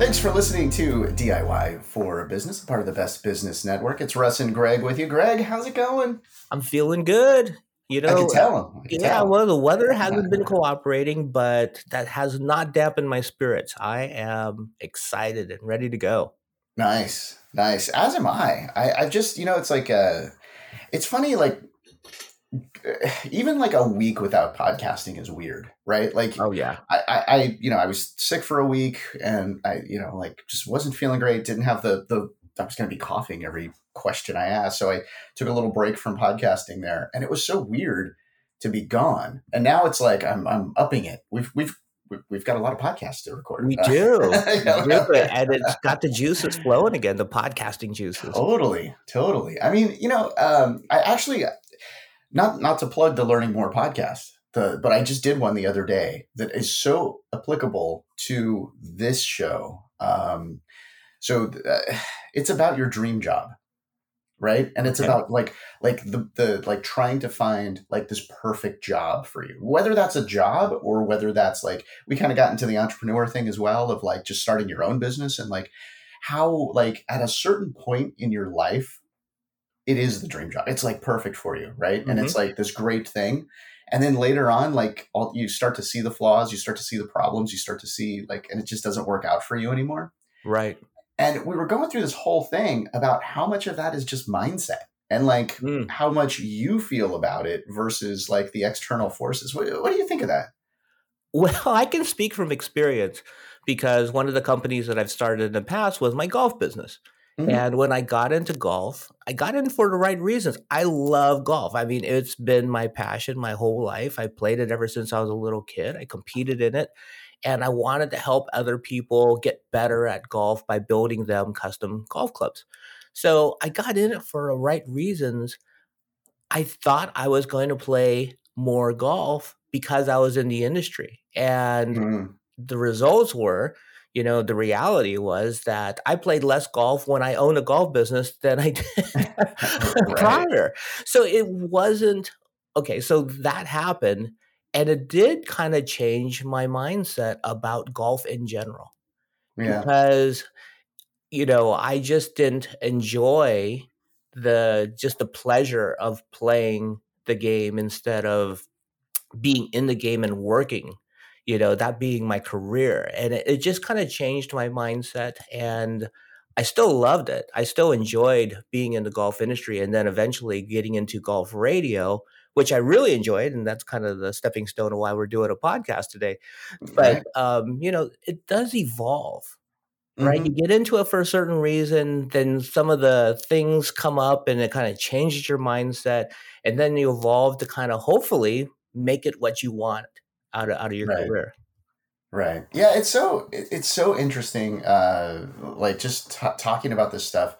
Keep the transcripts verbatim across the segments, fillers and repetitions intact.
Thanks for listening to D I Y for Business, part of the Best Business Network. It's Russ and Greg with you. Greg, how's it going? I'm feeling good. You know, I can tell. I can yeah, tell. Well, the weather hasn't been cooperating, but that has not dampened my spirits. I am excited and ready to go. Nice, nice. As am I. I I've just, you know, it's like a, it's funny, like even like a week without podcasting is weird, right? Like, oh yeah, I, I, I you know, I was sick for a week, and I, you know, like just wasn't feeling great. Didn't have the the. I was going to be coughing every question I asked. So I took a little break from podcasting there, and it was so weird to be gone. And now it's like, I'm, I'm upping it. We've, we've, we've got a lot of podcasts to record. We do. you know? we do and it's got the juices flowing again, the podcasting juices. Totally. Totally. I mean, you know, um, I actually not, not to plug the Learning More podcast, the, but I just did one the other day that is so applicable to this show. Um, So uh, it's about your dream job, right? And it's okay. about like like the the like trying to find like this perfect job for you, whether that's a job or whether that's like we kind of got into the entrepreneur thing as well of like just starting your own business and like how like at a certain point in your life, it is the dream job. It's like perfect for you, right? Mm-hmm. And it's like this great thing. And then later on, like all, you start to see the flaws, you start to see the problems, you start to see like, and it just doesn't work out for you anymore. Right. And we were going through this whole thing about how much of that is just mindset and like mm. how much you feel about it versus like the external forces. What, what do you think of that? Well, I can speak from experience because one of the companies that I've started in the past was my golf business. Mm-hmm. And when I got into golf, I got in for the right reasons. I love golf. I mean, it's been my passion my whole life. I played it ever since I was a little kid. I competed in it. And I wanted to help other people get better at golf by building them custom golf clubs. So I got in it for the right reasons. I thought I was going to play more golf because I was in the industry. And mm. the results were, you know, the reality was that I played less golf when I owned a golf business than I did right. prior. So it wasn't, okay, so that happened. And it did kind of change my mindset about golf in general yeah. because, you know, I just didn't enjoy the just the pleasure of playing the game instead of being in the game and working, you know, that being my career. And it, it just kind of changed my mindset. And I still loved it. I still enjoyed being in the golf industry and then eventually getting into golf radio, which I really enjoyed. And that's kind of the stepping stone of why we're doing a podcast today. But, um, you know, it does evolve, right? Mm-hmm. You get into it for a certain reason, then some of the things come up and it kind of changes your mindset. And then you evolve to kind of hopefully make it what you want out of, out of your right. career. Right. Yeah. It's so, it's so interesting. Uh, like just t- talking about this stuff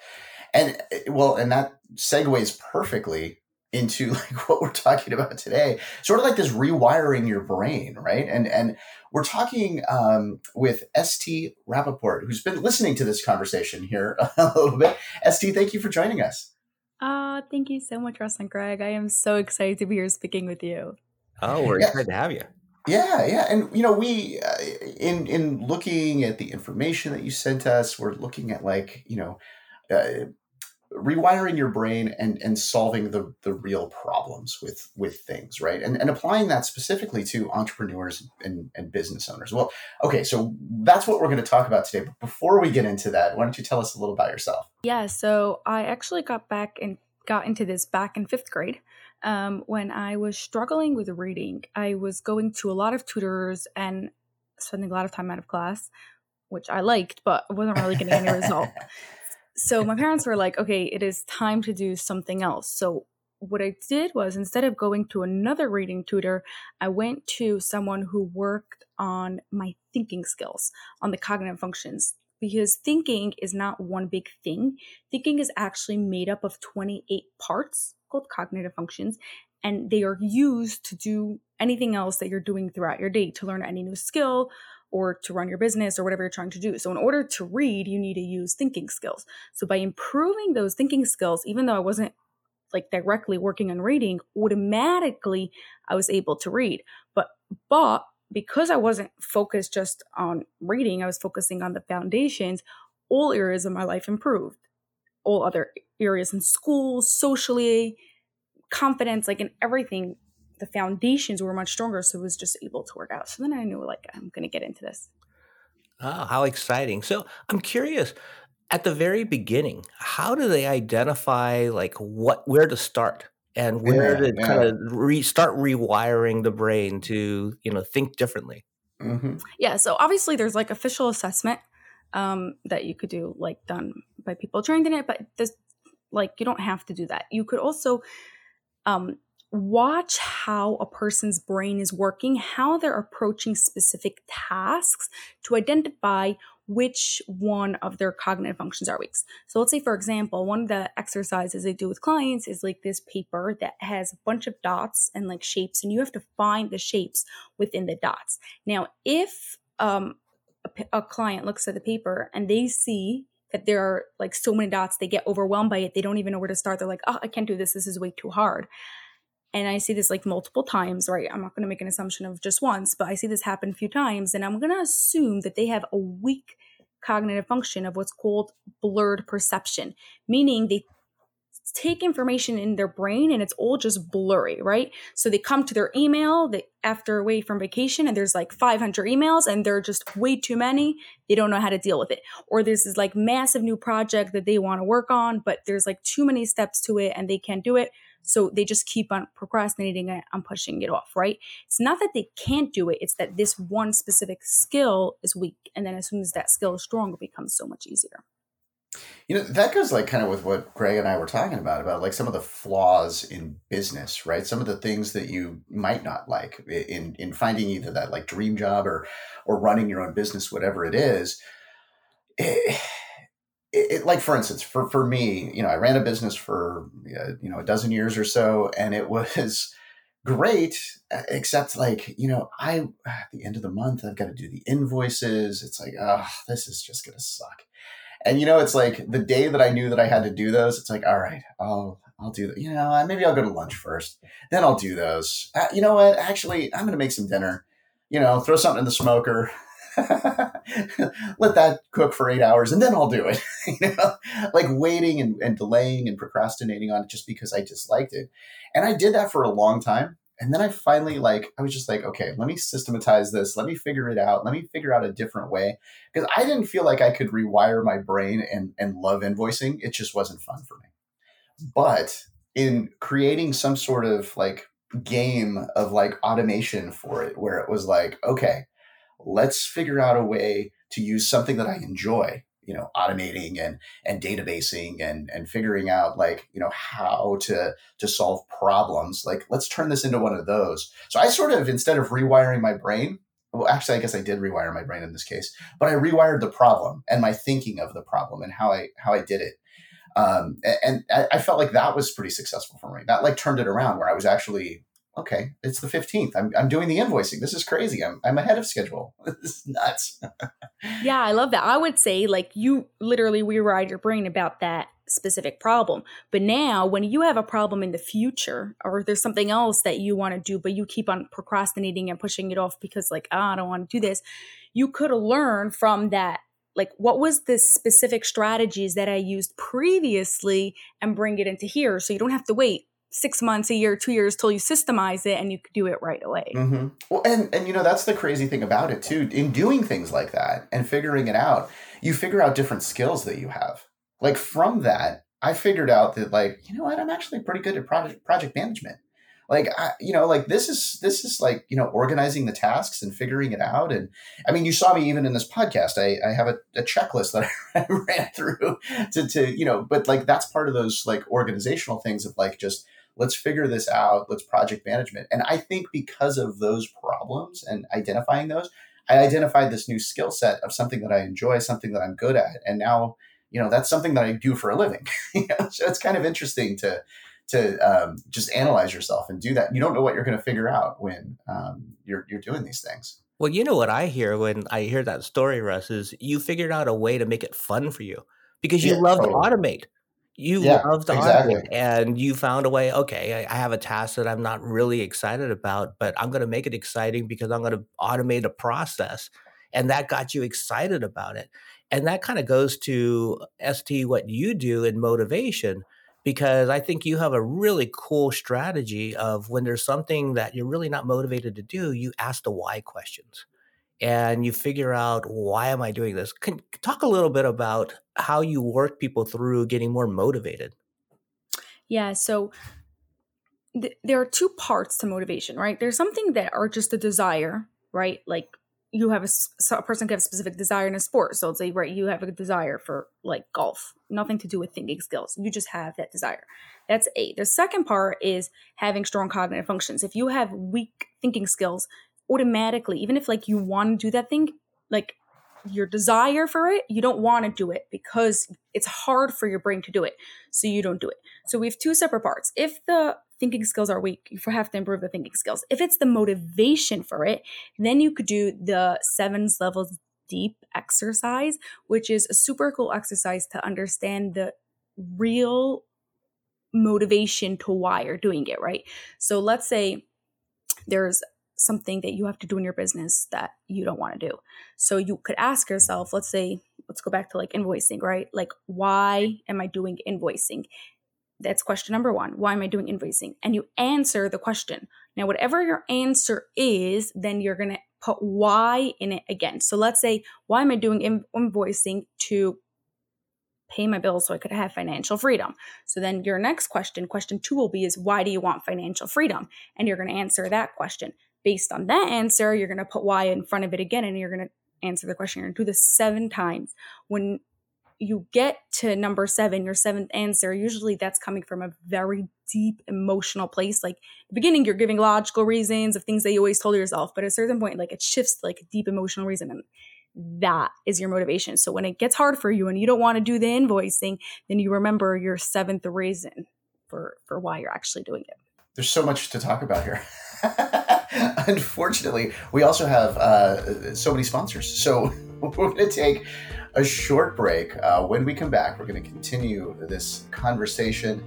and well, and that segues perfectly into like what we're talking about today, sort of like this rewiring your brain, right? And and we're talking um, with S T Rappaport, who's been listening to this conversation here a little bit. S T, thank you for joining us. Uh, thank you so much, Russ and Greg. I am so excited to be here speaking with you. Oh, we're yeah. excited to have you. Yeah, yeah, and you know, we uh, in in looking at the information that you sent us, we're looking at like you know. Uh, rewiring your brain and and solving the the real problems with with things, right? And and applying that specifically to entrepreneurs and, and business owners. Well, okay, so that's what we're going to talk about today. But before we get into that, why don't you tell us a little about yourself? Yeah, so I actually got back and got into this back in fifth grade um, when I was struggling with reading. I was going to a lot of tutors and spending a lot of time out of class, which I liked, but wasn't really getting any result. So my parents were like, okay, it is time to do something else. So what I did was instead of going to another reading tutor, I went to someone who worked on my thinking skills, on the cognitive functions, because thinking is not one big thing. Thinking is actually made up of twenty-eight parts called cognitive functions, and they are used to do anything else that you're doing throughout your day, to learn any new skill, or to run your business or whatever you're trying to do. So in order to read, you need to use thinking skills. So by improving those thinking skills, even though I wasn't like directly working on reading, automatically I was able to read. But, but because I wasn't focused just on reading, I was focusing on the foundations, all areas of my life improved. All other areas in school, socially, confidence, like in everything, the foundations were much stronger. So it was just able to work out. So then I knew, like, I'm going to get into this. Oh, how exciting. So I'm curious, at the very beginning, how do they identify like what, where to start and where yeah, to yeah. kind of re- start rewiring the brain to, you know, think differently? Mm-hmm. Yeah. So obviously there's like official assessment um, that you could do, like done by people trained in it, but this, like, you don't have to do that. You could also um, watch how a person's brain is working, how they're approaching specific tasks to identify which one of their cognitive functions are weak. So let's say, for example, one of the exercises I do with clients is like this paper that has a bunch of dots and like shapes, and you have to find the shapes within the dots. Now, if um, a, a client looks at the paper and they see that there are like so many dots, they get overwhelmed by it. They don't even know where to start. They're like, oh, I can't do this. This is way too hard. And I see this like multiple times, right? I'm not going to make an assumption of just once, but I see this happen a few times. And I'm going to assume that they have a weak cognitive function of what's called blurred perception, meaning they take information in their brain and it's all just blurry, right? So they come to their email they, after away from vacation and there's like five hundred emails and they're just way too many. They don't know how to deal with it. Or there's this like massive new project that they want to work on, but there's like too many steps to it and they can't do it. So they just keep on procrastinating it, on pushing it off, right? It's not that they can't do it. It's that this one specific skill is weak. And then as soon as that skill is strong, it becomes so much easier. You know, that goes like kind of with what Greg and I were talking about, about like some of the flaws in business, right? Some of the things that you might not like in in finding either that like dream job or or running your own business, whatever it is. It, it, like, for instance, for, for me, you know, I ran a business for, you know, a dozen years or so, and it was great, except like, you know, I at the end of the month, I've got to do the invoices. It's like, oh, this is just going to suck. And, you know, it's like the day that I knew that I had to do those, it's like, all right, I'll, I'll do that. You know, maybe I'll go to lunch first, then I'll do those. Uh, you know what? Actually, I'm going to make some dinner, you know, throw something in the smoker, let that cook for eight hours and then I'll do it. You know, like waiting and, and delaying and procrastinating on it just because I disliked it. And I did that for a long time. And then I finally, like, I was just like, okay, let me systematize this. Let me figure it out. Let me figure out a different way. Because I didn't feel like I could rewire my brain and, and love invoicing. It just wasn't fun for me. But in creating some sort of like game of like automation for it, where it was like, okay, let's figure out a way to use something that I enjoy, you know, automating and, and databasing and, and figuring out like, you know, how to, to solve problems. Like, let's turn this into one of those. So I sort of, instead of rewiring my brain, well, actually, I guess I did rewire my brain in this case, but I rewired the problem and my thinking of the problem and how I, how I did it. Um, and I felt like that was pretty successful for me. That like turned it around where I was actually, okay, it's the fifteenth. I'm I'm doing the invoicing. This is crazy. I'm I'm ahead of schedule. This is nuts. Yeah, I love that. I would say like you literally rewrite your brain about that specific problem. But now when you have a problem in the future or there's something else that you want to do, but you keep on procrastinating and pushing it off because like, oh, I don't want to do this. You could learn from that. Like, what was the specific strategies that I used previously and bring it into here so you don't have to wait six months, a year, two years till you systemize it and you could do it right away. Mm-hmm. Well, and, and, you know, that's the crazy thing about it too, in doing things like that and figuring it out, you figure out different skills that you have. Like from that, I figured out that like, you know what, I'm actually pretty good at project project management. Like, I, you know, like this is, this is like, you know, organizing the tasks and figuring it out. And I mean, you saw me even in this podcast, I, I have a, a checklist that I ran through to, to, you know, but like, that's part of those like organizational things of like, just, let's figure this out. Let's project management. And I think because of those problems and identifying those, I identified this new skill set of something that I enjoy, something that I'm good at. And now, you know, that's something that I do for a living. You know? So it's kind of interesting to to um, just analyze yourself and do that. You don't know what you're going to figure out when um, you're you're doing these things. Well, you know what I hear when I hear that story, Russ, is you figured out a way to make it fun for you because you yeah, love totally. to automate. You yeah, loved the exactly. art and you found a way, okay, I have a task that I'm not really excited about, but I'm going to make it exciting because I'm going to automate a process. And that got you excited about it. And that kind of goes to, S T, what you do in motivation, because I think you have a really cool strategy of when there's something that you're really not motivated to do, you ask the why questions. And you figure out, why am I doing this? Can, talk a little bit about how you work people through getting more motivated. Yeah, so th- there are two parts to motivation, right? There's something that are just a desire, right? Like you have a, so a person can have a specific desire in a sport. So it's like, right, you have a desire for like golf, nothing to do with thinking skills. You just have that desire. That's A. The second part is having strong cognitive functions. If you have weak thinking skills, automatically, even if like you want to do that thing, like your desire for it, you don't want to do it because it's hard for your brain to do it. So you don't do it. So we have two separate parts. If the thinking skills are weak, you have to improve the thinking skills. If it's the motivation for it, then you could do the seven levels deep exercise, which is a super cool exercise to understand the real motivation to why you're doing it, right? So let's say there's something that you have to do in your business that you don't want to do. So you could ask yourself, let's say, let's go back to like invoicing, right? Like, why am I doing invoicing? That's question number one. Why am I doing invoicing? And you answer the question. Now, whatever your answer is, then you're going to put why in it again. So let's say, why am I doing invoicing? To pay my bills so I could have financial freedom. So then your next question, question two will be is, why do you want financial freedom? And you're going to answer that question. Based on that answer, you're going to put why in front of it again, and you're going to answer the question. You're going to do this seven times. When you get to number seven, your seventh answer, usually that's coming from a very deep emotional place. Like the beginning, you're giving logical reasons of things that you always told yourself, but at a certain point, like it shifts to like a deep emotional reason, and that is your motivation. So when it gets hard for you and you don't want to do the invoicing, then you remember your seventh reason for, for why you're actually doing it. There's so much to talk about here. Unfortunately, we also have uh, so many sponsors. So we're going to take a short break. Uh, when we come back, we're going to continue this conversation.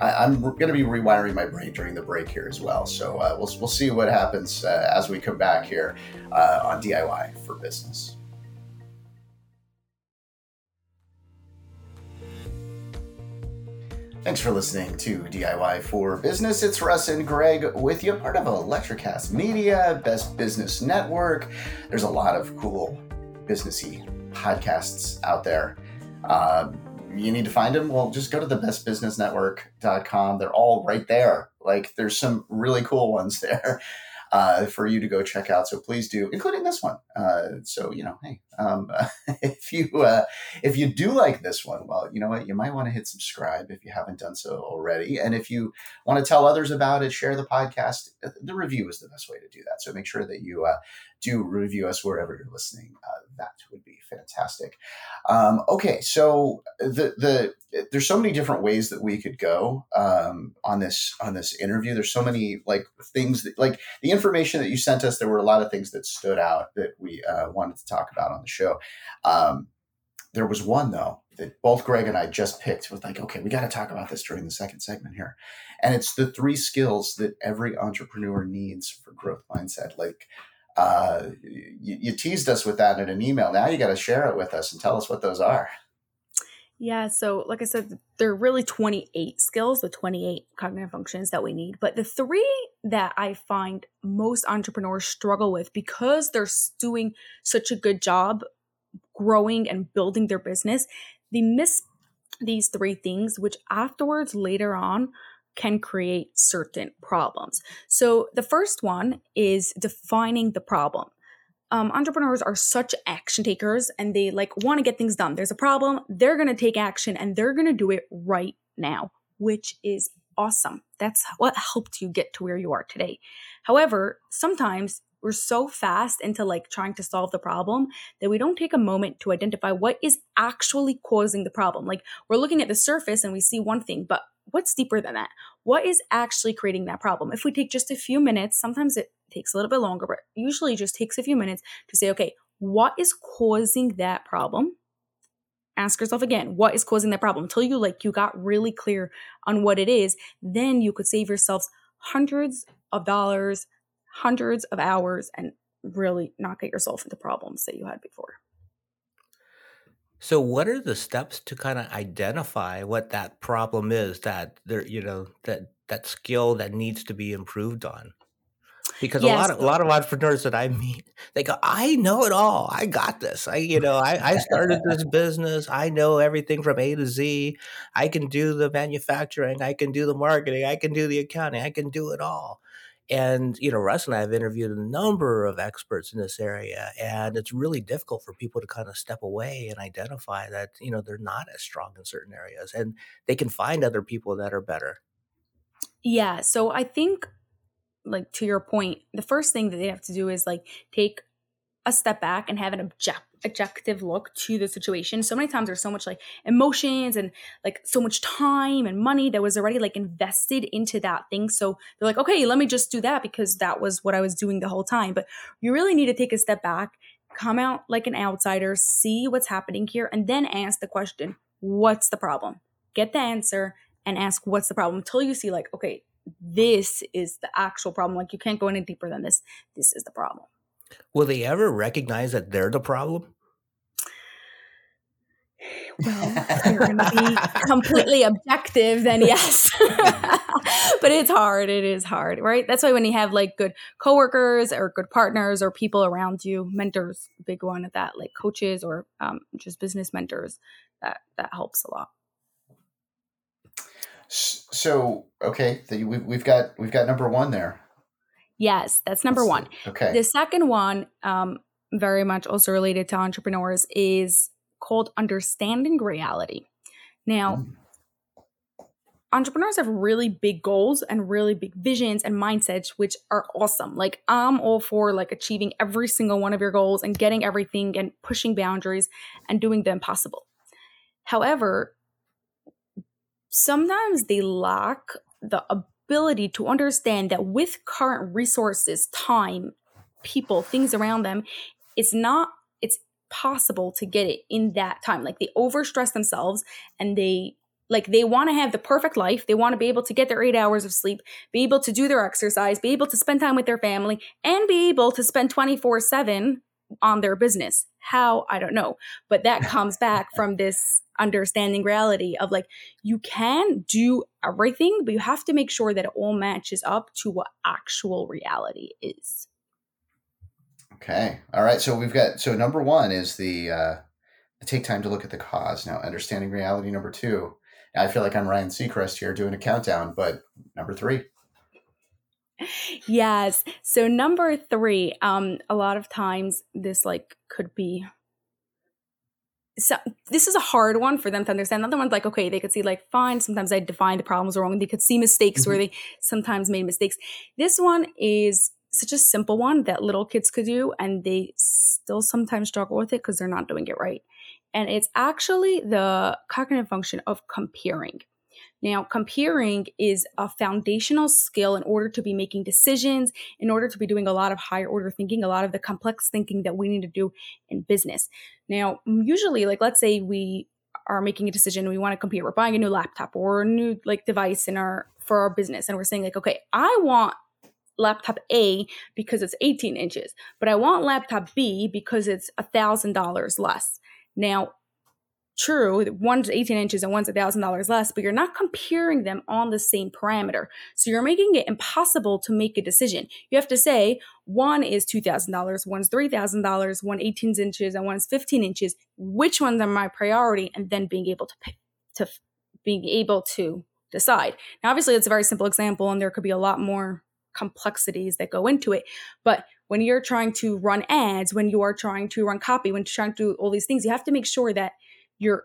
I, I'm going to be rewiring my brain during the break here as well. So uh, we'll we'll see what happens uh, as we come back here uh, on D I Y for Business. Thanks for listening to D I Y for Business. It's Russ and Greg with you, part of Electricast Media, Best Business Network. There's a lot of cool businessy podcasts out there. Uh, you need to find them? Well, just go to the best business network dot com. They're all right there. Like, there's some really cool ones there uh, for you to go check out. So please do, including this one. Uh, so, you know, hey, um, if you uh, if you do like this one, well, you know what? You might want to hit subscribe if you haven't done so already. And if you want to tell others about it, share the podcast. The review is the best way to do that. So make sure that you uh, do review us wherever you're listening. Uh, that would be fantastic. Um, okay, so the the there's so many different ways that we could go um, on this on this interview. There's so many like things that, like the information that you sent us. There were a lot of things that stood out that we uh, wanted to talk about on the show. Um, there was one though that both Greg and I just picked with like, okay, we got to talk about this during the second segment here. And it's the three skills that every entrepreneur needs for growth mindset. Like, uh, you, you teased us with that in an email. Now you got to share it with us and tell us what those are. Yeah. So like I said, there are really twenty-eight skills with twenty-eight cognitive functions that we need. But the three that I find most entrepreneurs struggle with because they're doing such a good job growing and building their business, they miss these three things, which afterwards, later on, can create certain problems. So the first one is defining the problem. Um, entrepreneurs are such action takers and they like want to get things done. There's a problem, they're going to take action and they're going to do it right now, which is awesome. That's what helped you get to where you are today. However, sometimes we're so fast into like trying to solve the problem that we don't take a moment to identify what is actually causing the problem. Like we're looking at the surface and we see one thing, but what's deeper than that? What is actually creating that problem? If we take just a few minutes, sometimes it takes a little bit longer, but usually just takes a few minutes to say, okay, what is causing that problem? Ask yourself again, what is causing that problem? Until you like you got really clear on what it is, then you could save yourselves hundreds of dollars, hundreds of hours, and really not get yourself into problems that you had before. So what are the steps to kind of identify what that problem is, that there, you know, that that skill that needs to be improved on? Because yes. a lot of a lot of entrepreneurs that I meet, they go, I know it all. I got this. I, you know, I, I started this business. I know everything from A to Z. I can do the manufacturing. I can do the marketing. I can do the accounting. I can do it all. And, you know, Russ and I have interviewed a number of experts in this area, and it's really difficult for people to kind of step away and identify that, you know, they're not as strong in certain areas, and they can find other people that are better. Yeah. So I think, like, to your point, the first thing that they have to do is like take a step back and have an object, objective look to the situation. So many times there's so much like emotions and like so much time and money that was already like invested into that thing. So they're like, okay, let me just do that because that was what I was doing the whole time. But you really need to take a step back, come out like an outsider, see what's happening here, and then ask the question, what's the problem? Get the answer and ask what's the problem until you see like, okay, this is the actual problem. Like you can't go any deeper than this. This is the problem. Will they ever recognize that they're the problem? Well, if you're going to be completely objective, then yes. But it's hard. It is hard, right? That's why when you have like good coworkers or good partners or people around you, mentors, big one at that, like coaches or um, just business mentors, that, that helps a lot. So, okay, we've we've got we've got number one there. Yes, that's number one. Okay. The second one, um, very much also related to entrepreneurs, is called understanding reality. Now, mm. entrepreneurs have really big goals and really big visions and mindsets, which are awesome. Like I'm all for like achieving every single one of your goals and getting everything and pushing boundaries and doing the impossible. However, sometimes they lack the ability ability to understand that with current resources, time, people, things around them, it's not, it's possible to get it in that time. Like they overstress themselves and they like, they want to have the perfect life. They want to be able to get their eight hours of sleep, be able to do their exercise, be able to spend time with their family, and be able to spend twenty-four seven on their business. How? I don't know. But that comes back from this understanding reality of like, you can do everything, but you have to make sure that it all matches up to what actual reality is. Okay. All right. So we've got, so number one is the, uh, take time to look at the cause. Now, understanding reality. Number two, I feel like I'm Ryan Seacrest here doing a countdown, but number three. Yes. So number three, um, a lot of times this like could be, so this is a hard one for them to understand. Another one's like, okay, they could see like, fine, sometimes I defined the problems wrong. They could see mistakes mm-hmm. where they sometimes made mistakes. This one is such a simple one that little kids could do, and they still sometimes struggle with it because they're not doing it right. And it's actually the cognitive function of comparing. Now, comparing is a foundational skill in order to be making decisions, in order to be doing a lot of higher order thinking, a lot of the complex thinking that we need to do in business. Now, usually, like, let's say we are making a decision, we want to compare, we're buying a new laptop or a new like device in our for our business. And we're saying like, okay, I want laptop A because it's eighteen inches, but I want laptop B because it's one thousand dollars less. Now, true, one's eighteen inches and one's one thousand dollars less, but you're not comparing them on the same parameter. So you're making it impossible to make a decision. You have to say one is two thousand dollars, one's three thousand dollars, one eighteen inches, and one's fifteen inches. Which ones are my priority? And then being able to pick, to being able to decide. Now, obviously, it's a very simple example, and there could be a lot more complexities that go into it. But when you're trying to run ads, when you are trying to run copy, when you're trying to do all these things, you have to make sure that You're,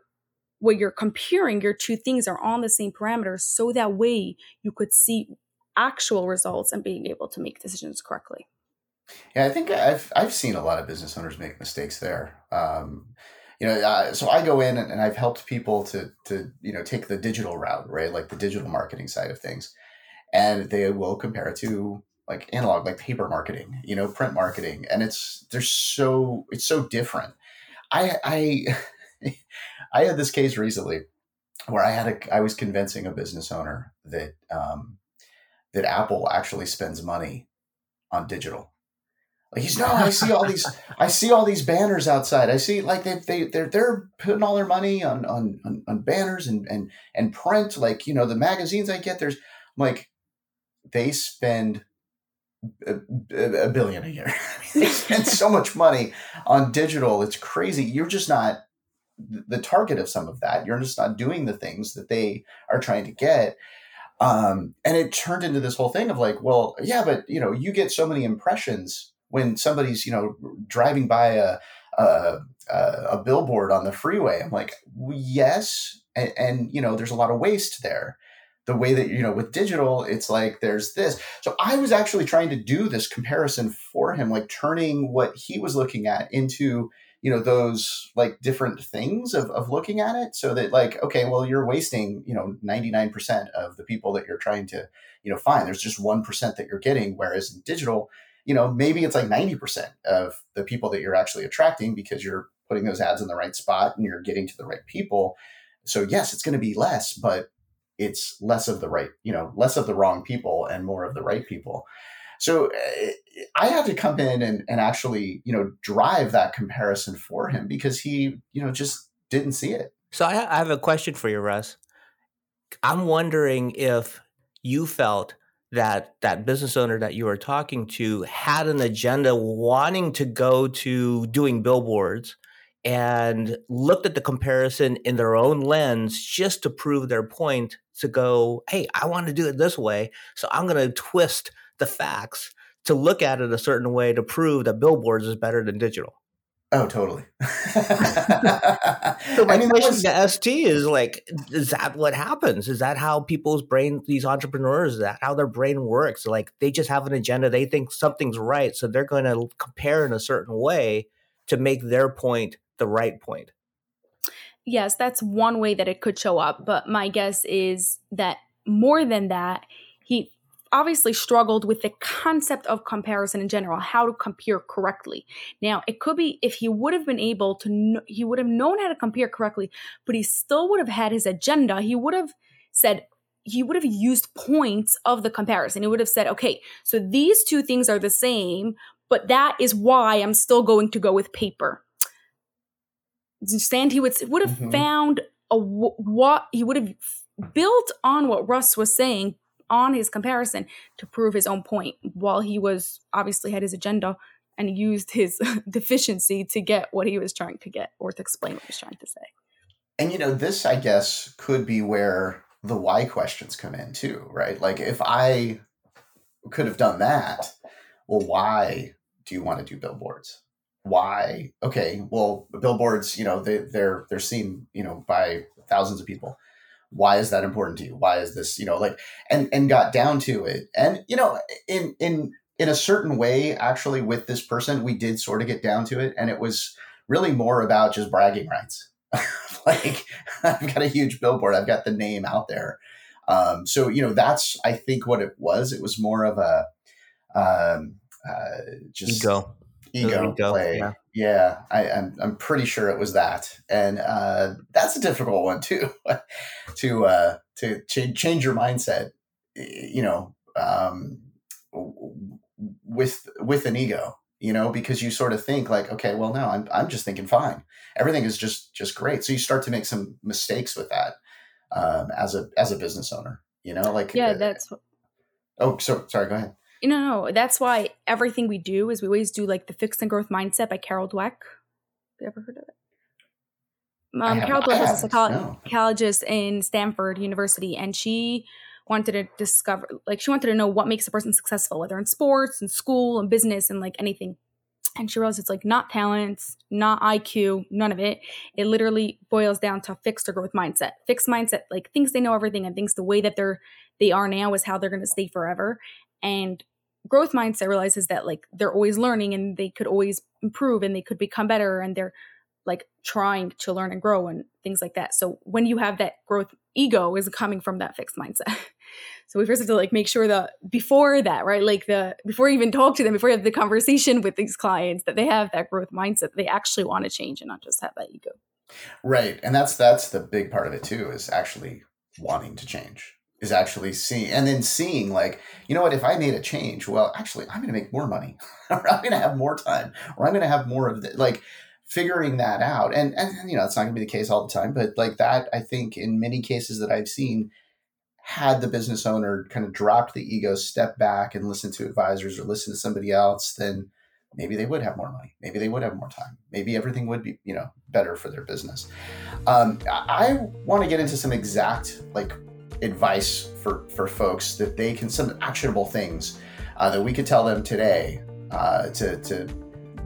what you're comparing, your two things are on the same parameters, so that way you could see actual results and being able to make decisions correctly. Yeah, I think I've I've seen a lot of business owners make mistakes there. Um, you know, uh, so I go in and, and I've helped people to to you know take the digital route, right, like the digital marketing side of things, and they will compare it to like analog, like paper marketing, you know, print marketing, and it's they're so it's so different. I I. I had this case recently where I had a, I was convincing a business owner that, um, that Apple actually spends money on digital. Like he's, no, I see all these, I see all these banners outside. I see like they, they, they're, they're putting all their money on, on, on, on banners and, and, and print, like, you know, the magazines I get, there's I'm like, they spend a, a billion a year. They spend so much money on digital. It's crazy. You're just not the target of some of that. You're just not doing the things that they are trying to get. Um, and it turned into this whole thing of like, well, yeah, but you know, you get so many impressions when somebody's, you know, driving by a, a, a billboard on the freeway. I'm like, yes. And, and, you know, there's a lot of waste there. The way that, you know, with digital, it's like, there's this. So I was actually trying to do this comparison for him, like turning what he was looking at into, you know, those like different things of, of looking at it, so that like, okay, well, you're wasting, you know, ninety-nine percent of the people that you're trying to, you know, find. There's just one percent that you're getting. Whereas in digital, you know, maybe it's like ninety percent of the people that you're actually attracting, because you're putting those ads in the right spot and you're getting to the right people. So yes, it's going to be less, but it's less of the right, you know, less of the wrong people and more of the right people. So I had to come in and, and actually, you know, drive that comparison for him, because he, you know, just didn't see it. So I have a question for you, Russ. I'm wondering if you felt that that business owner that you were talking to had an agenda wanting to go to doing billboards, and looked at the comparison in their own lens just to prove their point, to go, hey, I want to do it this way, so I'm going to twist the facts to look at it a certain way to prove that billboards is better than digital. Oh, totally. So my I mean, question was, to S T is like, is that what happens? Is that how people's brain, these entrepreneurs, is that how their brain works? Like they just have an agenda. They think something's right, so they're going to compare in a certain way to make their point the right point. Yes, that's one way that it could show up. But my guess is that more than that, he obviously struggled with the concept of comparison in general, how to compare correctly. Now, it could be if he would have been able to, kn- he would have known how to compare correctly, but he still would have had his agenda. He would have said, he would have used points of the comparison. He would have said, okay, so these two things are the same, but that is why I'm still going to go with paper. Understand? He would, would have mm-hmm. found a what he would have built on what Russ was saying on his comparison to prove his own point, while he was obviously had his agenda and used his deficiency to get what he was trying to get, or to explain what he was trying to say. And you know, this I guess could be where the why questions come in too, right? Like if I could have done that, well, why do you want to do billboards? Why? Okay, well, billboards, you know, they, they're they're seen, you know, by thousands of people. Why is that important to you? Why is this, you know, like, and and got down to it. And, you know, in in in a certain way, actually, with this person, we did sort of get down to it. And it was really more about just bragging rights. Like, I've got a huge billboard. I've got the name out there. Um, so, you know, that's, I think, what it was. It was more of a um, uh, just ego. Ego play. Yeah, yeah I, I'm, I'm pretty sure it was that. And uh, that's a difficult one too, to uh, to ch- change your mindset, you know, um, with with an ego, you know, because you sort of think like, okay, well, no, I'm I'm just thinking fine. Everything is just just great. So you start to make some mistakes with that um, as a as a business owner, you know, like yeah, uh, that's. Oh, so sorry. Go ahead. No, no, that's why everything we do is we always do like the fixed and growth mindset by Carol Dweck. Have you ever heard of it? Um, Carol Dweck is a psycholo- psychologist in Stanford University, and she wanted to discover, like, she wanted to know what makes a person successful, whether in sports and school and business and like anything. And she realized it's like not talents, not I Q, none of it. It literally boils down to fixed or growth mindset. Fixed mindset, like thinks they know everything and thinks the way that they're they are now is how they're going to stay forever. And growth mindset realizes that like they're always learning and they could always improve and they could become better, and they're like trying to learn and grow and things like that. So when you have that growth, ego is coming from that fixed mindset. So we first have to like make sure that before that, right? Like the, before you even talk to them, before you have the conversation with these clients, that they have that growth mindset, that they actually want to change and not just have that ego. Right. And that's that's the big part of it too, is actually wanting to change, is actually seeing, and then seeing like, you know what, if I made a change, well, actually I'm going to make more money or I'm going to have more time or I'm going to have more of the, like figuring that out. And, and, you know, it's not going to be the case all the time, but like that, I think in many cases that I've seen, had the business owner kind of dropped the ego, step back and listen to advisors or listen to somebody else, then maybe they would have more money. Maybe they would have more time. Maybe everything would be, you know, better for their business. Um, I, I want to get into some exact like advice for, for folks that they can, some actionable things uh, that we could tell them today uh, to, to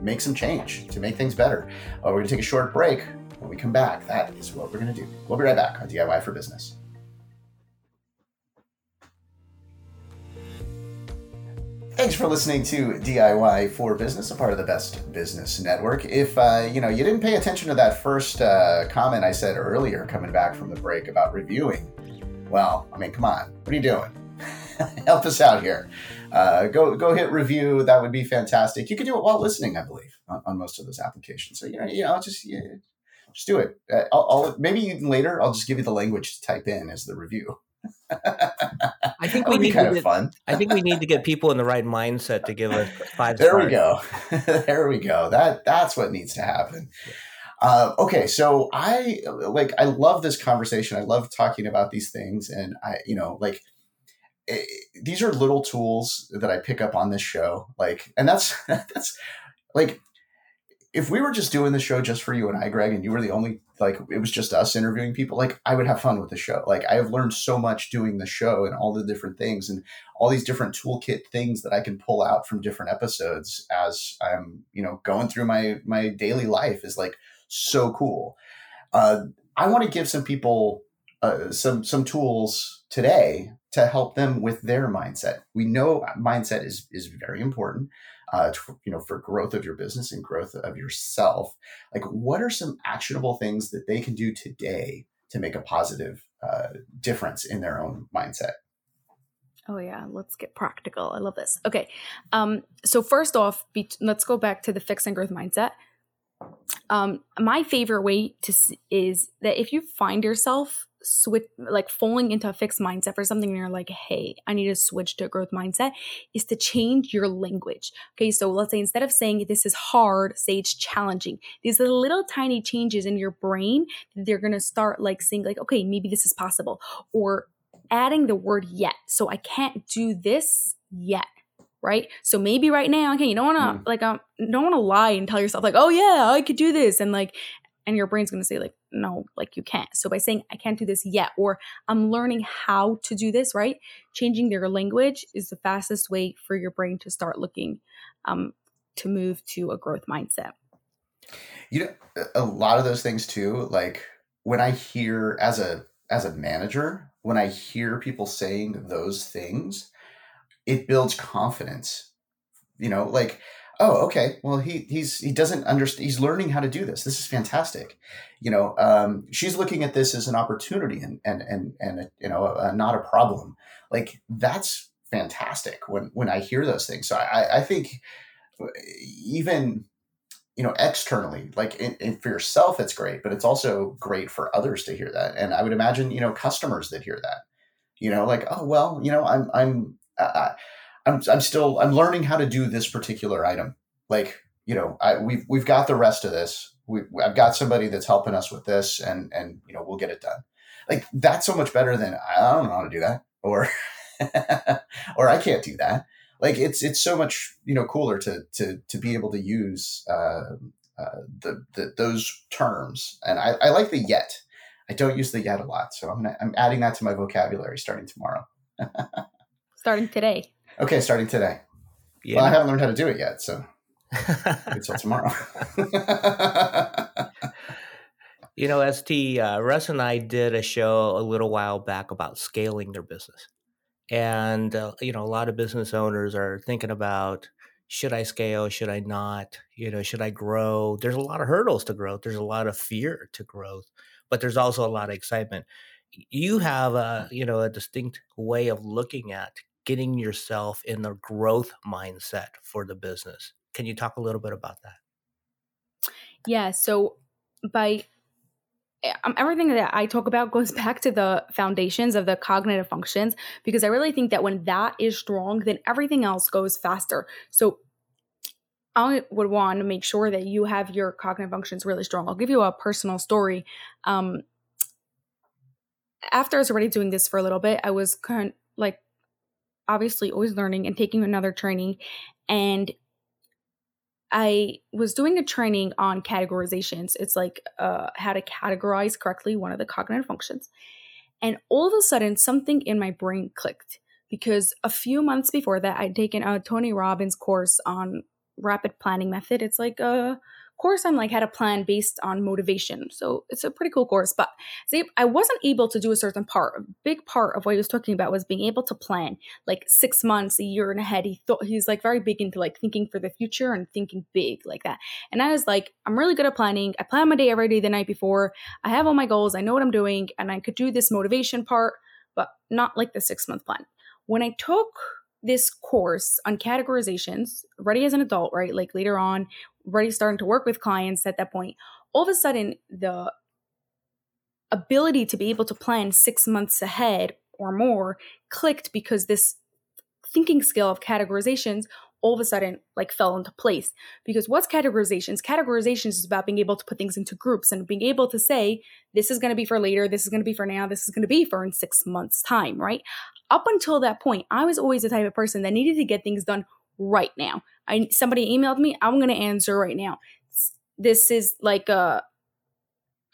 make some change, to make things better. Uh, we're going to take a short break. When we come back, that is what we're going to do. We'll be right back on D I Y for Business. Thanks for listening to D I Y for Business, a part of the Best Business Network. If uh, you know you didn't pay attention to that first uh, comment I said earlier, coming back from the break about reviewing, well, I mean, come on, what are you doing? Help us out here. Uh, go go hit review. That would be fantastic. You can do it while listening, I believe, on, on most of those applications. So you know, you know, just yeah, just do it. Uh, I'll, I'll maybe even later I'll just give you the language to type in as the review. I think we need kind to get, of fun. I think we need to get people in the right mindset to give us five. There stars. we go. There we go. That that's what needs to happen. Uh, okay, so I like I love this conversation. I love talking about these things, and I you know like it, these are little tools that I pick up on this show. Like, and that's that's like. If we were just doing the show just for you and I, Greg, and you were the only, like, it was just us interviewing people, like, I would have fun with the show. Like, I have learned so much doing the show and all the different things and all these different toolkit things that I can pull out from different episodes as I'm, you know, going through my, my daily life is, like, so cool. Uh, I want to give some people uh, some some tools today to help them with their mindset. We know mindset is is very important. Uh, to, you know, for growth of your business and growth of yourself, like what are some actionable things that they can do today to make a positive uh, difference in their own mindset? Oh yeah, let's get practical. I love this. Okay, um, so first off, be- let's go back to the fix and growth mindset. Um, my favorite way to s- is that if you find yourself switch like falling into a fixed mindset for something and you're like, hey, I need to switch to a growth mindset, is to change your language. Okay, so let's say instead of saying this is hard, say it's challenging. These are little tiny changes in your brain that they're going to start like saying like, okay, maybe this is possible, or adding the word yet. So I can't do this yet. Right? So maybe right now, okay, you don't want to mm. like, um, don't want to lie and tell yourself like, oh yeah, I could do this. And like, and your brain's going to say like, no, like you can't. So by saying I can't do this yet, or I'm learning how to do this, right? Changing their language is the fastest way for your brain to start looking, um, to move to a growth mindset. You know, a lot of those things too, like when I hear as a, as a manager, when I hear people saying those things, it builds confidence, you know, like, oh, okay. Well, he he's he doesn't understand. He's learning how to do this. This is fantastic. You know, um, she's looking at this as an opportunity and and and and a, you know, a, a, not a problem. Like that's fantastic when when I hear those things. So I, I think even you know externally, like in, in for yourself, it's great, but it's also great for others to hear that. And I would imagine you know customers that hear that, you know, like oh well, you know, I'm I'm. I, I'm I'm still I'm learning how to do this particular item. Like, you know, I we've we've got the rest of this. We I've got somebody that's helping us with this and and you know, we'll get it done. Like that's so much better than I don't know how to do that or or I can't do that. Like it's it's so much, you know, cooler to to to be able to use uh, uh the, the those terms. And I, I like the yet. I don't use the yet a lot. So I'm gonna, I'm adding that to my vocabulary starting tomorrow. Starting today. Okay, starting today. Yeah. Well, I haven't learned how to do it yet, so until tomorrow. You know, S T, uh, Russ and I did a show a little while back about scaling their business. And, uh, you know, a lot of business owners are thinking about, should I scale? Should I not? You know, should I grow? There's a lot of hurdles to growth. There's a lot of fear to growth, but there's also a lot of excitement. You have a, you know, a distinct way of looking at getting yourself in the growth mindset for the business. Can you talk a little bit about that? Yeah. So by everything that I talk about goes back to the foundations of the cognitive functions, because I really think that when that is strong, then everything else goes faster. So I would want to make sure that you have your cognitive functions really strong. I'll give you a personal story. Um, after I was already doing this for a little bit, I was kind of like, obviously always learning and taking another training. And I was doing a training on categorizations. It's like uh, how to categorize correctly one of the cognitive functions. And all of a sudden, something in my brain clicked, because a few months before that, I'd taken a Tony Robbins course on rapid planning method. It's like a course on like how to plan based on motivation. So it's a pretty cool course, but see, I wasn't able to do a certain part. A big part of what he was talking about was being able to plan like six months, a year and ahead. He thought he's like very big into like thinking for the future and thinking big like that. And I was like, I'm really good at planning. I plan my day every day the night before. I have all my goals. I know what I'm doing, and I could do this motivation part, but not like the six month plan. When I took this course on categorizations, already as an adult, right? Like later on, already starting to work with clients at that point, all of a sudden the ability to be able to plan six months ahead or more clicked, because this thinking skill of categorizations all of a sudden like fell into place. Because what's categorizations? Categorizations is about being able to put things into groups and being able to say, this is going to be for later, this is going to be for now, this is going to be for in six months time, right? Up until that point, I was always the type of person that needed to get things done right now. I, somebody emailed me, I'm going to answer right now. This is like, a,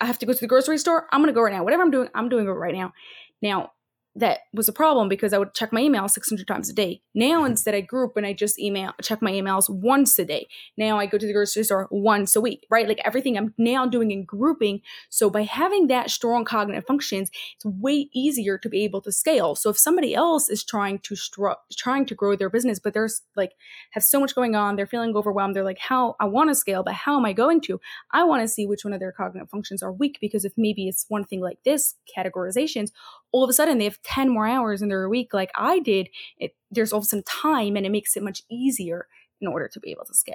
I have to go to the grocery store, I'm going to go right now. Whatever I'm doing, I'm doing it right now. Now, that was a problem, because I would check my email six hundred times a day. Now, instead I group and I just email, check my emails once a day. Now I go to the grocery store once a week, right? Like everything I'm now doing in grouping. So by having that strong cognitive functions, it's way easier to be able to scale. So if somebody else is trying to stru- trying to grow their business, but there's like, have so much going on, they're feeling overwhelmed. They're like, how I want to scale, but how am I going to? I want to see which one of their cognitive functions are weak, because if maybe it's one thing like this, categorizations, all of a sudden they have ten more hours in their week like I did, it, there's all of a sudden time, and it makes it much easier in order to be able to scale.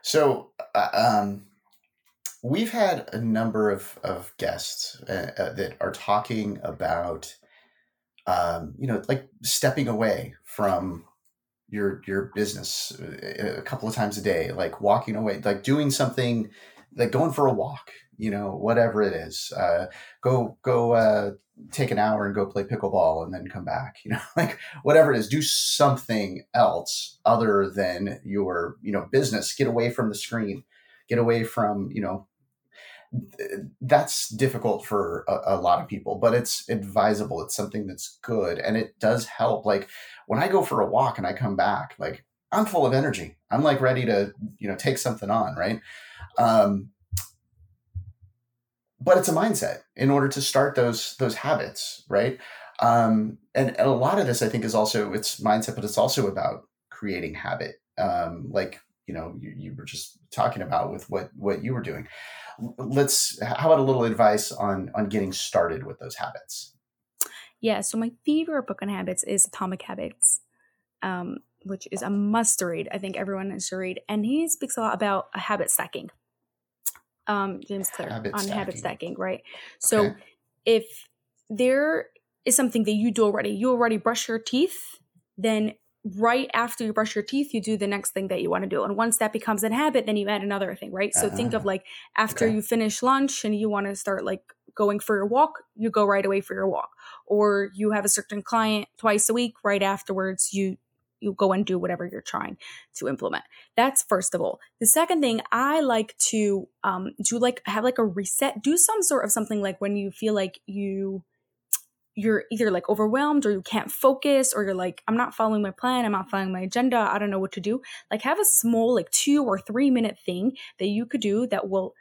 So uh, um, we've had a number of, of guests uh, uh, that are talking about, um, you know, like stepping away from your, your business a couple of times a day, like walking away, like doing something, like going for a walk, you know, whatever it is, uh, go, go, uh, take an hour and go play pickleball and then come back, you know, like whatever it is, do something else other than your, you know, business, get away from the screen, get away from, you know, that's difficult for a, a lot of people, but it's advisable. It's something that's good. And it does help. Like when I go for a walk and I come back, like I'm full of energy. I'm like ready to, you know, take something on. Right. Um, But it's a mindset in order to start those those habits, right? Um, and, and a lot of this, I think, is also it's mindset, but it's also about creating habit, um, like you know you, you were just talking about with what what you were doing. Let's how about a little advice on on getting started with those habits? Yeah. So my favorite book on habits is Atomic Habits, um, which is a must read. I think everyone should read, and he speaks a lot about habit stacking. Um, James Clear habit on stacking. habit stacking, right? So okay. If there is something that you do already, you already brush your teeth, then right after you brush your teeth, you do the next thing that you want to do. And once that becomes a habit, then you add another thing, right? So uh-huh. Think of like after okay. you finish lunch and you want to start like going for your walk, you go right away for your walk. Or you have a certain client twice a week, right afterwards you you go and do whatever you're trying to implement. That's first of all. The second thing I like to um, do, like have like a reset, do some sort of something like when you feel like you, you're either like overwhelmed or you can't focus or you're like, I'm not following my plan. I'm not following my agenda. I don't know what to do. Like have a small, like two or three minute thing that you could do that will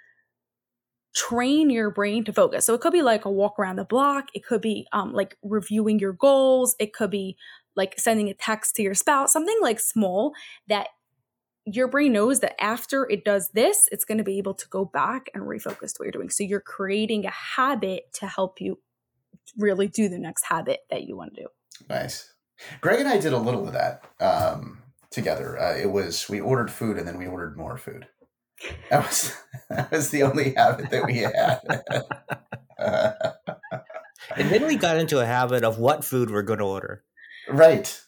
train your brain to focus. So it could be like a walk around the block. It could be um, like reviewing your goals. It could be like sending a text to your spouse, something like small that your brain knows that after it does this, it's going to be able to go back and refocus to what you're doing. So you're creating a habit to help you really do the next habit that you want to do. Nice. Greg and I did a little of that um, together. Uh, it was, we ordered food and then we ordered more food. That was that was the only habit that we had. And then we got into a habit of what food we're going to order. Right.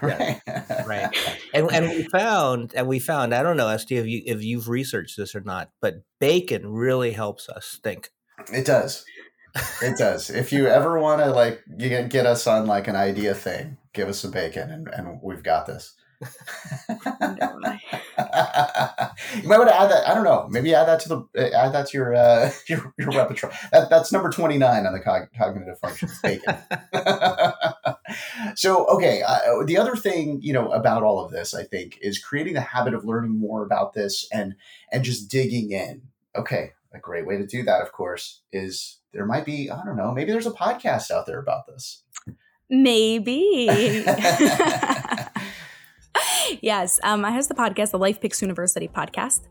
Right. Yeah. Right. And and we found and we found I don't know, S T, if you if you've researched this or not, but bacon really helps us think. It does. It does. If you ever want to like get us on like an idea thing, give us some bacon and, and we've got this. You might want to add that. I don't know. Maybe add that to the add that to your uh, your, your repertoire. That, that's number twenty-nine on the cog- cognitive functions. Bacon. So okay, uh, the other thing you know about all of this, I think, is creating the habit of learning more about this and and just digging in. Okay, a great way to do that, of course, is there might be I don't know. Maybe there's a podcast out there about this. Maybe. Yes, um, I has the podcast, the LifePix University podcast,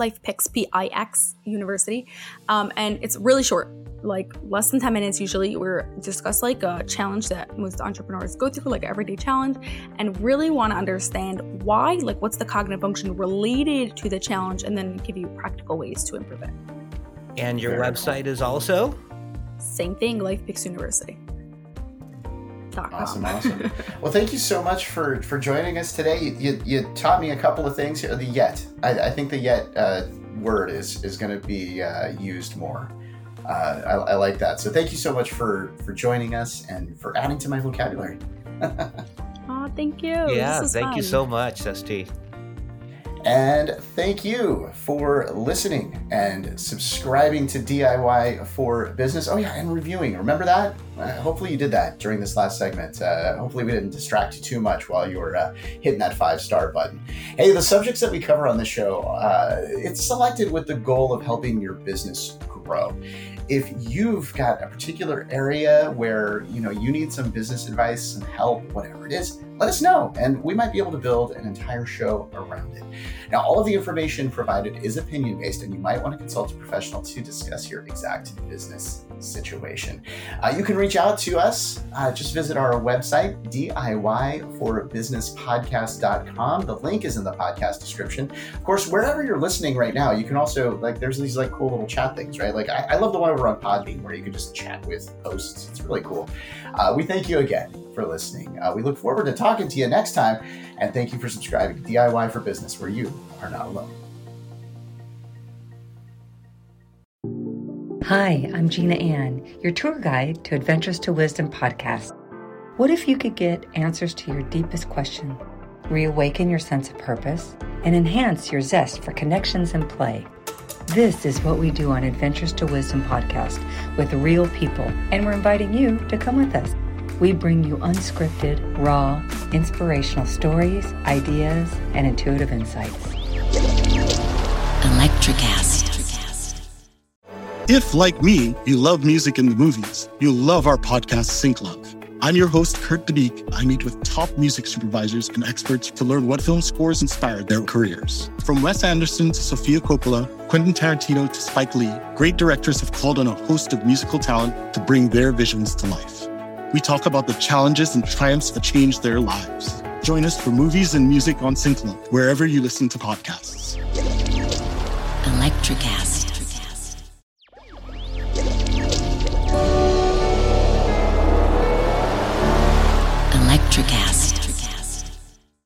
LifePix, P I X University, um, and it's really short, like less than ten minutes usually. We discuss like a challenge that most entrepreneurs go through, like an everyday challenge, and really want to understand why, like what's the cognitive function related to the challenge, and then give you practical ways to improve it. And your Very website cool. is also? Same thing, LifePix University. Awesome, awesome. Well, thank you so much for, for joining us today. You, you you taught me a couple of things here. The yet. I, I think the yet uh, word is is going to be uh, used more. Uh, I, I like that. So thank you so much for, for joining us and for adding to my vocabulary. Oh, thank you. Yeah, thank fun. you so much, S T. And thank you for listening and subscribing to D I Y for Business. Oh, yeah, and reviewing. Remember that? Uh, hopefully you did that during this last segment. Uh, hopefully we didn't distract you too much while you were uh, hitting that five-star button. Hey, the subjects that we cover on the show, uh, it's selected with the goal of helping your business grow. If you've got a particular area where, you know, you need some business advice, some help, whatever it is, let us know, and we might be able to build an entire show around it. Now, all of the information provided is opinion-based, and you might want to consult a professional to discuss your exact business situation. Uh, you can reach out to us. Uh, just visit our website, D I Y for business podcast dot com. The link is in the podcast description. Of course, wherever you're listening right now, you can also, like, there's these, like, cool little chat things, right? Like, I, I love the one over on Podbean where you can just chat with hosts. It's really cool. Uh, we thank you again for listening. Uh, we look forward to talking to you next time, and thank you for subscribing to D I Y for Business, where you are not alone. Hi, I'm Gina Ann, your tour guide to Adventures to Wisdom podcast. What if you could get answers to your deepest question, reawaken your sense of purpose, and enhance your zest for connections and play? This is what we do on Adventures to Wisdom podcast with real people, and we're inviting you to come with us. We bring you unscripted, raw, inspirational stories, ideas, and intuitive insights. Electricast. If, like me, you love music and the movies, you'll love our podcast, Sync Love. I'm your host, Kurt DeBeek. I meet with top music supervisors and experts to learn what film scores inspired their careers. From Wes Anderson to Sofia Coppola, Quentin Tarantino to Spike Lee, great directors have called on a host of musical talent to bring their visions to life. We talk about the challenges and triumphs that changed their lives. Join us for movies and music on Sync Love, wherever you listen to podcasts. Electricast.